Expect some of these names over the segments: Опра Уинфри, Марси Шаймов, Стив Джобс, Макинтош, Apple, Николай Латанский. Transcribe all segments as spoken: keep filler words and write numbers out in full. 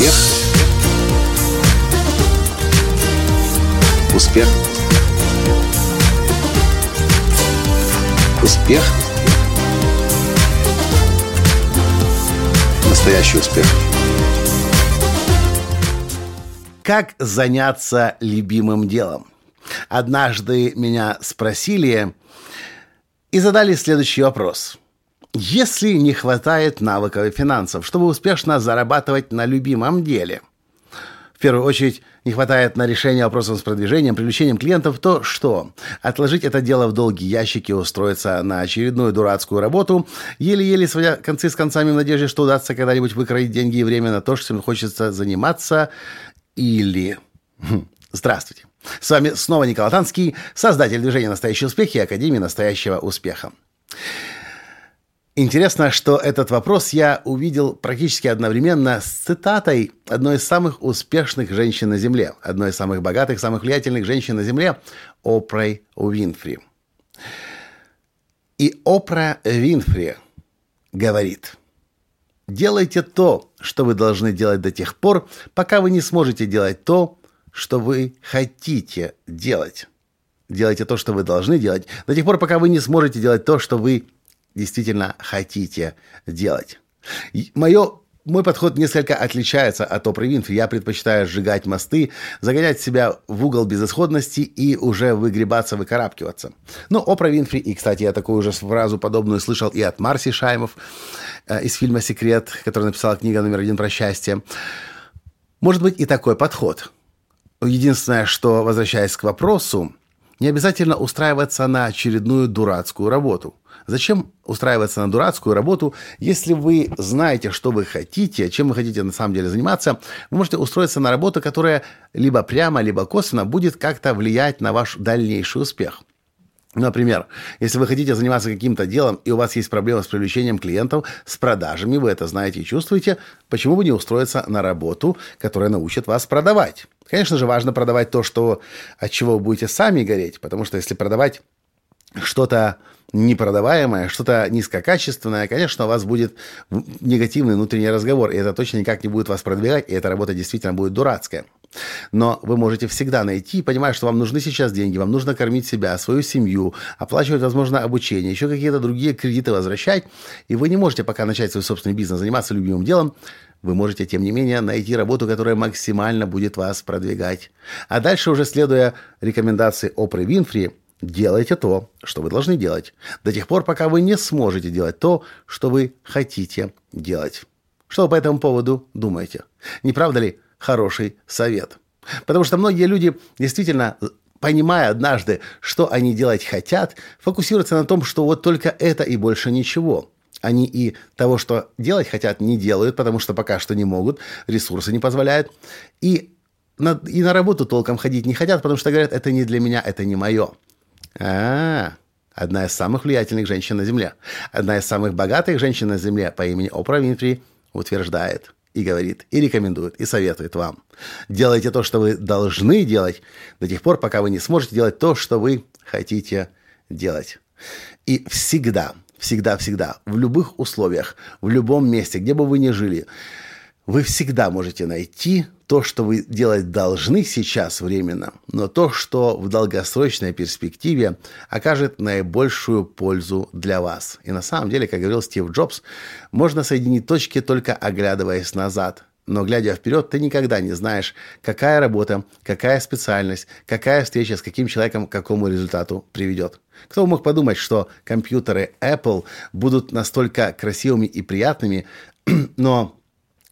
Успех. Успех. Успех. Настоящий успех. Как заняться любимым делом? Однажды меня спросили и задали следующий вопрос. Если не хватает навыков и финансов, чтобы успешно зарабатывать на любимом деле, в первую очередь не хватает на решение вопросов с продвижением, привлечением клиентов, то что? Отложить это дело в долгий ящик и устроиться на очередную дурацкую работу, еле-еле сводя концы с концами в надежде, что удастся когда-нибудь выкроить деньги и время на то, чем хочется заниматься, или... Здравствуйте! С вами снова Николай Латанский, создатель движения «Настоящий успех» и Академии «Настоящего успеха». Интересно, что этот вопрос я увидел практически одновременно с цитатой одной из самых успешных женщин на Земле, одной из самых богатых, самых влиятельных женщин на Земле, Опрой Уинфри. И Опра Уинфри говорит: «Делайте то, что вы должны делать до тех пор, пока вы не сможете делать то, что вы хотите делать. Делайте то, что вы должны делать, до тех пор, пока вы не сможете делать то, что вы действительно хотите делать». Мое, мой подход несколько отличается от Опры Уинфри. Я предпочитаю сжигать мосты, загонять себя в угол безысходности и уже выгребаться, выкарабкиваться. Но Опра Уинфри, и, кстати, я такую же фразу подобную слышал и от Марси Шаймов э, из фильма «Секрет», который написала книга номер один про счастье. Может быть и такой подход. Единственное, что, возвращаясь к вопросу, не обязательно устраиваться на очередную дурацкую работу. Зачем устраиваться на дурацкую работу, если вы знаете, что вы хотите, чем вы хотите на самом деле заниматься? Вы можете устроиться на работу, которая либо прямо, либо косвенно будет как-то влиять на ваш дальнейший успех. Например, если вы хотите заниматься каким-то делом, и у вас есть проблемы с привлечением клиентов, с продажами, вы это знаете и чувствуете, почему бы не устроиться на работу, которая научит вас продавать? Конечно же, важно продавать то, что, от чего вы будете сами гореть, потому что если продавать что-то непродаваемое, что-то низкокачественное, конечно, у вас будет негативный внутренний разговор, и это точно никак не будет вас продвигать, и эта работа действительно будет дурацкая. Но вы можете всегда найти, понимая, что вам нужны сейчас деньги, вам нужно кормить себя, свою семью, оплачивать, возможно, обучение, еще какие-то другие кредиты возвращать, и вы не можете пока начать свой собственный бизнес, заниматься любимым делом, вы можете, тем не менее, найти работу, которая максимально будет вас продвигать. А дальше, уже следуя рекомендации Опры Уинфри, делайте то, что вы должны делать, до тех пор, пока вы не сможете делать то, что вы хотите делать. Что вы по этому поводу думаете? Не правда ли хороший совет? Потому что многие люди, действительно, понимая однажды, что они делать хотят, фокусируются на том, что вот только это и больше ничего. Они и того, что делать хотят, не делают, потому что пока что не могут, ресурсы не позволяют. И на, и на работу толком ходить не хотят, потому что говорят: это не для меня, это не мое. А-а-а. Одна из самых влиятельных женщин на Земле, одна из самых богатых женщин на Земле по имени Опра Уинфри утверждает и говорит, и рекомендует, и советует вам: делайте то, что вы должны делать, до тех пор, пока вы не сможете делать то, что вы хотите делать. И всегда, всегда, всегда, в любых условиях, в любом месте, где бы вы ни жили, вы всегда можете найти то, что вы делать должны сейчас временно, но то, что в долгосрочной перспективе окажет наибольшую пользу для вас. И на самом деле, как говорил Стив Джобс, можно соединить точки, только оглядываясь назад. Но глядя вперед, ты никогда не знаешь, какая работа, какая специальность, какая встреча с каким человеком к какому результату приведет. Кто мог подумать, что компьютеры Apple будут настолько красивыми и приятными, но...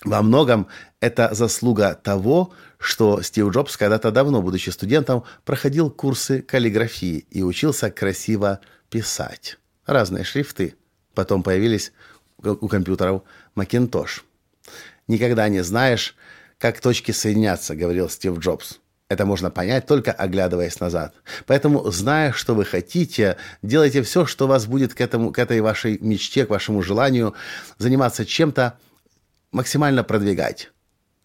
Во многом это заслуга того, что Стив Джобс когда-то давно, будучи студентом, проходил курсы каллиграфии и учился красиво писать. Разные шрифты. Потом появились у компьютеров Макинтош. «Никогда не знаешь, как точки соединятся», — говорил Стив Джобс. Это можно понять, только оглядываясь назад. Поэтому, зная, что вы хотите, делайте все, что вас будет к этому, к этой вашей мечте, к вашему желанию заниматься чем-то, максимально продвигать.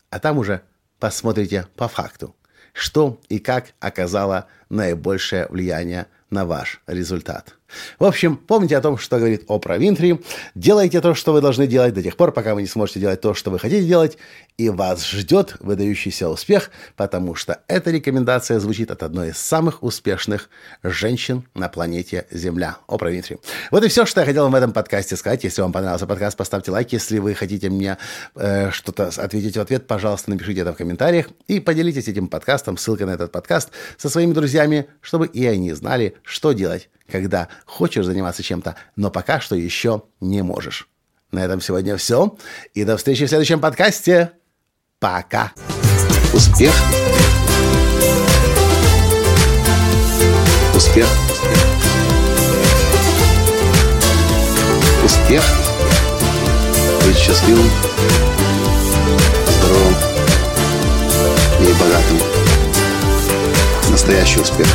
А там уже посмотрите по факту, что и как оказало наибольшее влияние на ваш результат. В общем, помните о том, что говорит Опра Уинфри. Делайте то, что вы должны делать до тех пор, пока вы не сможете делать то, что вы хотите делать, и вас ждет выдающийся успех, потому что эта рекомендация звучит от одной из самых успешных женщин на планете Земля. Опра Уинфри. Вот и все, что я хотел вам в этом подкасте сказать. Если вам понравился подкаст, поставьте лайк. Если вы хотите мне э, что-то ответить в ответ, пожалуйста, напишите это в комментариях и поделитесь этим подкастом, ссылкой на этот подкаст, со своими друзьями, чтобы и они знали, что делать, когда хочешь заниматься чем-то, но пока что еще не можешь. На этом сегодня все. И до встречи в следующем подкасте. Пока. Успех. Успех. Успех. Быть счастливым, здоровым и богатым. Настоящий успех.